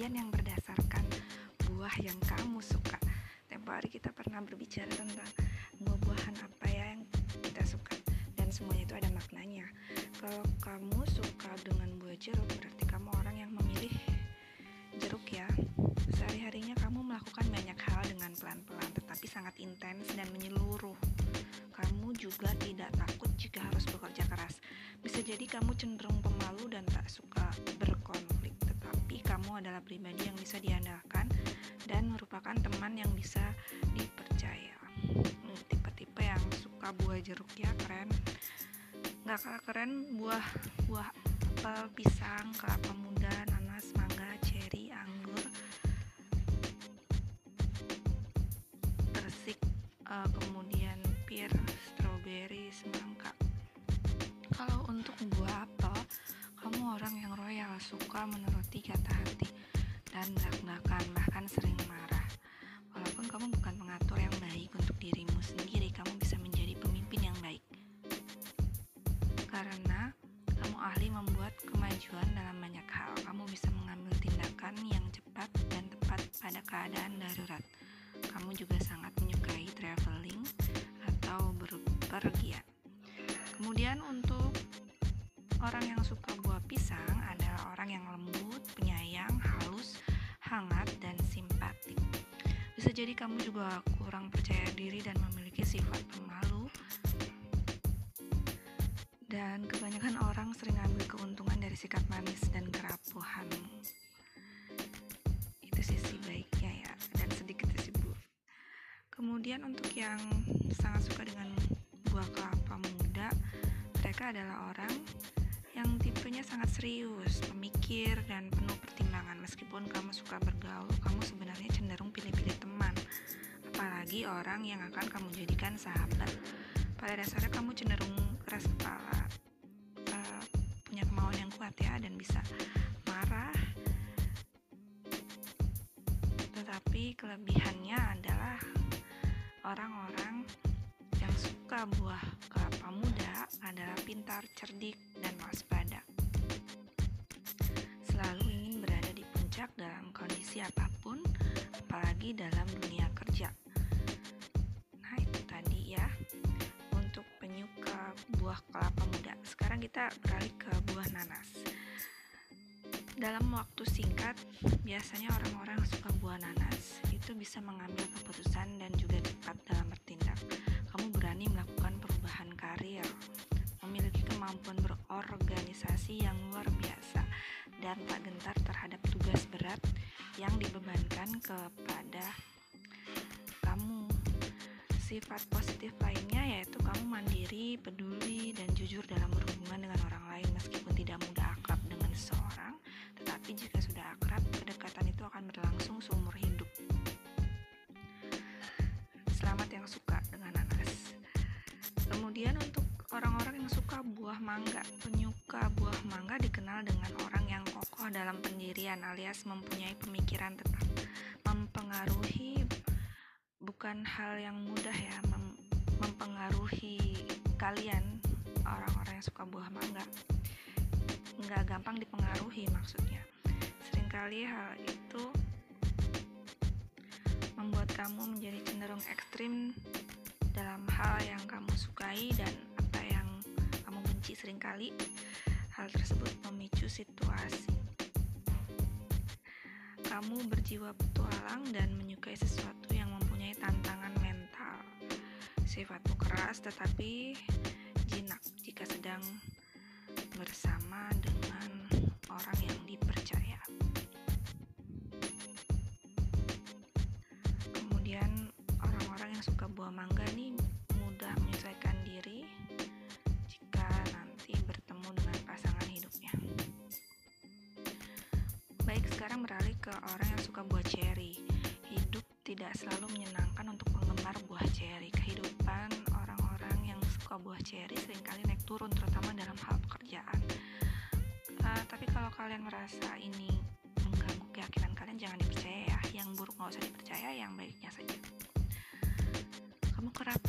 kalian yang berdasarkan buah yang kamu suka. Tempo hari kita pernah berbicara tentang buah-buahan apa ya yang kita suka, dan semuanya itu ada maknanya. Kalau kamu suka dengan buah jeruk, berarti kamu orang yang memilih jeruk ya. Sehari-harinya kamu melakukan banyak hal dengan pelan-pelan tetapi sangat intens dan menyeluruh. Kamu juga tidak takut jika harus bekerja keras. Bisa jadi kamu cenderung pemalu dan tak suka berkonflik, tetapi kamu adalah pribadi yang bisa diandalkan dan merupakan teman yang bisa dipercaya. Tipe-tipe yang suka buah jeruk ya, keren. Gak kalah keren buah apel, pisang, kelapa muda, nanas, mangga, ceri, anggur, persik, kemudian pir, stroberi, semangka. Kalau untuk buah apel, kamu orang yang royal, suka menuruti kata hati dan belak-belakan, bahkan sering marah. Walaupun kamu bukan pengatur yang baik untuk dirimu sendiri, kamu bisa menjadi pemimpin yang baik karena kamu ahli membuat kemajuan dalam banyak hal. Kamu bisa mengambil tindakan yang cepat dan tepat pada keadaan darurat. Kamu juga sangat menyukai traveling atau berpergian. Kemudian untuk orang yang suka buah pisang adalah orang yang lembut, penyayang, halus, hangat, dan simpatik. Bisa jadi kamu juga kurang percaya diri dan memiliki sifat pemalu. Dan kebanyakan orang sering ambil keuntungan dari sikap manis dan kerapuhan. Itu sisi baiknya ya, dan sedikit sisi buruk. Kemudian untuk yang sangat suka dengan buah kelapa muda, mereka adalah orang yang tipenya sangat serius, pemikir, dan penuh pertimbangan. Meskipun kamu suka bergaul, kamu sebenarnya cenderung pilih-pilih teman, apalagi orang yang akan kamu jadikan sahabat. Pada dasarnya kamu cenderung keras kepala, punya kemauan yang kuat ya, dan bisa marah. Tetapi kelebihannya adalah orang-orang yang suka buah kelapa muda adalah pintar, cerdik, dan waspada. Selalu ingin berada di puncak dalam kondisi apapun, apalagi dalam dunia kerja. Nah, itu tadi ya untuk penyuka buah kelapa muda. Sekarang kita beralih ke buah nanas. Dalam waktu singkat, biasanya orang-orang suka buah nanas itu bisa mengambil keputusan dan juga cepat dalam bertindak. Kamu berani melakukan perubahan karir, memiliki kemampuan berorganisasi yang luar biasa, dan tak gentar terhadap tugas berat yang dibebankan kepada kamu. Sifat positif lainnya yaitu kamu mandiri, peduli, dan jujur dalam berhubungan dengan orang lain. Meskipun tidak mudah akrab dengan seseorang, tetapi jika sudah akrab, kedekatan itu akan berlangsung seumur hidup. Selamat yang suka dengan nanas. Kemudian untuk orang-orang yang suka buah mangga, penyuka buah mangga dikenal dengan orang yang kokoh dalam pendirian, alias mempunyai pemikiran tetap, mempengaruhi bukan hal yang mudah ya, mempengaruhi kalian orang-orang yang suka buah mangga. Nggak gampang dipengaruhi maksudnya. Seringkali hal itu membuat kamu menjadi cenderung ekstrim dalam hal yang kamu sukai dan apa yang kamu benci. Seringkali hal tersebut memicu situasi. Kamu berjiwa petualang dan menyukai sesuatu yang mempunyai tantangan mental. Sifatmu keras tetapi jinak jika sedang bersama dengan orang yang dipercaya. Kemudian orang-orang yang suka buah mangga nih mudah menyesuaikan diri jika nanti bertemu dengan pasangan hidupnya. Baik, sekarang beralih ke orang yang suka buah ceri. Hidup tidak selalu menyenangkan untuk penggemar buah ceri. Kehidupan orang-orang yang suka buah ceri seringkali naik turun, terutama dalam hal pekerjaan. Tapi kalau kalian merasa ini mengganggu keyakinan kalian, jangan dipercaya ya. Yang buruk nggak usah dipercaya, yang baiknya saja. Kamu kerap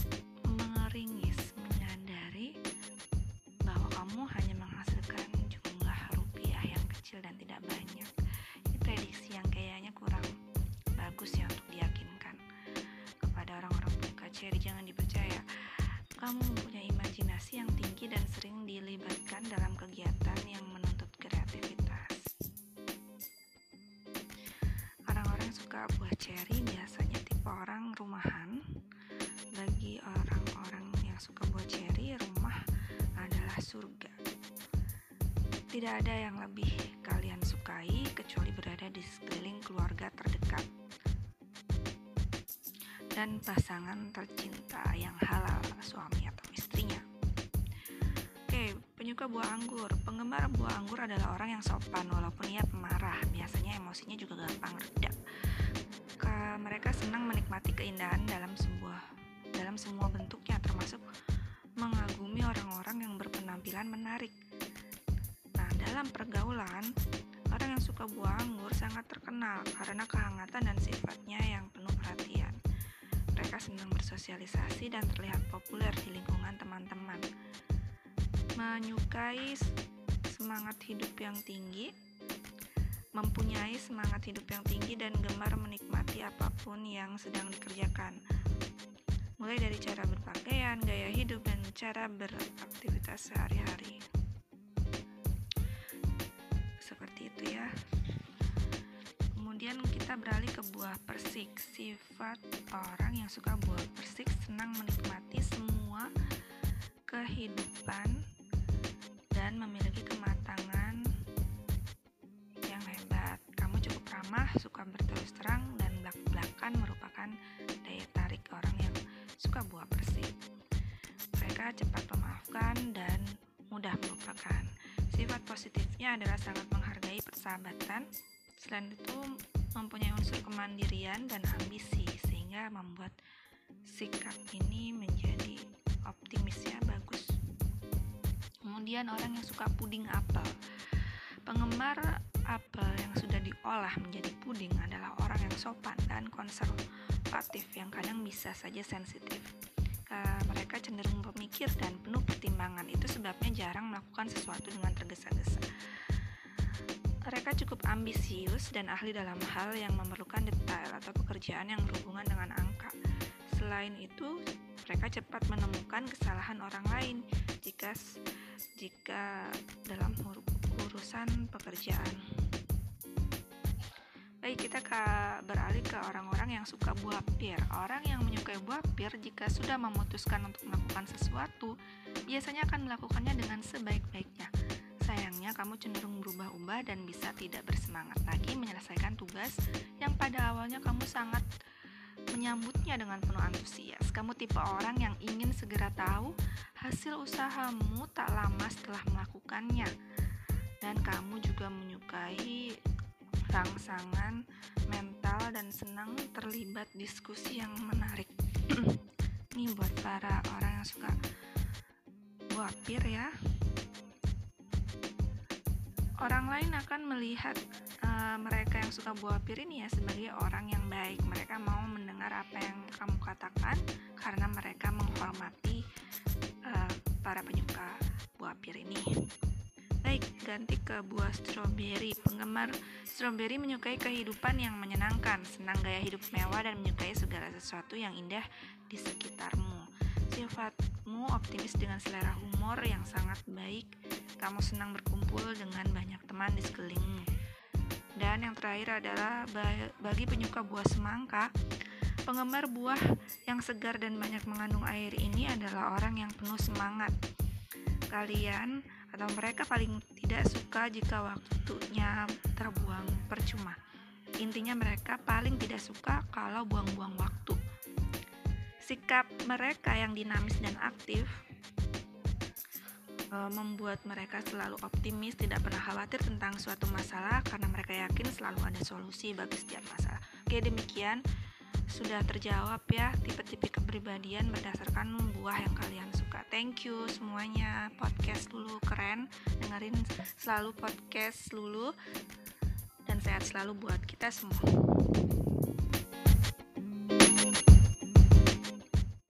mengeringis, menyadari bahwa kamu hanya menghasilkan jumlah rupiah yang kecil dan tidak banyak. Ini prediksi yang dicari, jangan dipercaya. Kamu mempunyai imajinasi yang tinggi dan sering dilibatkan dalam kegiatan yang menuntut kreativitas. Orang-orang suka buah ceri biasanya tipe orang rumahan. Bagi orang-orang yang suka buah ceri, rumah adalah surga. Tidak ada yang lebih kalian sukai kecuali berada di sekeliling keluarga terdekat dan pasangan tercinta yang halal, suami atau istrinya. Oke, penyuka buah anggur. Penggemar buah anggur adalah orang yang sopan walaupun ia pemarah. Biasanya emosinya juga gampang reda. Mereka senang menikmati keindahan dalam semua bentuknya, termasuk mengagumi orang-orang yang berpenampilan menarik. Nah, dalam pergaulan, orang yang suka buah anggur sangat terkenal karena kehangatan dan sifatnya yang penuh perhatian. Mereka senang bersosialisasi dan terlihat populer di lingkungan teman-teman. Menyukai semangat hidup yang tinggi, mempunyai semangat hidup yang tinggi dan gemar menikmati apapun yang sedang dikerjakan. Mulai dari cara berpakaian, gaya hidup, dan cara beraktivitas sehari-hari. Seperti itu ya. Kemudian kita beralih ke buah persik. Sifat orang yang suka buah persik senang menikmati semua kehidupan dan memiliki kematangan yang hebat. Kamu cukup ramah, suka berterus terang, dan belak-belakan merupakan daya tarik orang yang suka buah persik. Mereka cepat memaafkan dan mudah melupakan. Sifat positifnya adalah sangat menghargai persahabatan. Selain itu, mempunyai unsur kemandirian dan ambisi, sehingga membuat sikap ini menjadi optimisnya bagus. Kemudian orang yang suka puding apel. Penggemar apel yang sudah diolah menjadi puding adalah orang yang sopan dan konservatif yang kadang bisa saja sensitif. Mereka cenderung berpikir dan penuh pertimbangan, itu sebabnya jarang melakukan sesuatu dengan tergesa-gesa. Mereka cukup ambisius dan ahli dalam hal yang memerlukan detail atau pekerjaan yang berhubungan dengan angka. Selain itu, mereka cepat menemukan kesalahan orang lain jika dalam urusan pekerjaan. Baik, kita beralih ke orang-orang yang suka buah pir. Orang yang menyukai buah pir jika sudah memutuskan untuk melakukan sesuatu, biasanya akan melakukannya dengan sebaik-baiknya. Sayangnya kamu cenderung berubah-ubah dan bisa tidak bersemangat lagi menyelesaikan tugas yang pada awalnya kamu sangat menyambutnya dengan penuh antusias. Kamu tipe orang yang ingin segera tahu hasil usahamu tak lama setelah melakukannya. Dan kamu juga menyukai rangsangan mental dan senang terlibat diskusi yang menarik. Ini buat para orang yang suka buah pir ya. Orang lain akan melihat mereka yang suka buah pir ini ya sebagai orang yang baik. Mereka mau mendengar apa yang kamu katakan karena mereka menghormati para penyuka buah pir ini. Baik, ganti ke buah stroberi. Penggemar stroberi menyukai kehidupan yang menyenangkan, senang gaya hidup mewah dan menyukai segala sesuatu yang indah di sekitarmu. Sifatmu optimis dengan selera humor yang sangat baik. Kamu senang berkumpul dengan banyak teman di sekelilingmu. Dan yang terakhir adalah bagi penyuka buah semangka, penggemar buah yang segar dan banyak mengandung air ini adalah orang yang penuh semangat. Kalian atau mereka paling tidak suka jika waktunya terbuang percuma. Intinya mereka paling tidak suka kalau buang-buang waktu. Sikap mereka yang dinamis dan aktif membuat mereka selalu optimis, tidak pernah khawatir tentang suatu masalah karena mereka yakin selalu ada solusi bagi setiap masalah. Oke, demikian sudah terjawab ya tipe-tipe kepribadian berdasarkan buah yang kalian suka. Thank you semuanya. Podcast Lulu keren, dengerin selalu podcast Lulu, dan sehat selalu buat kita semua.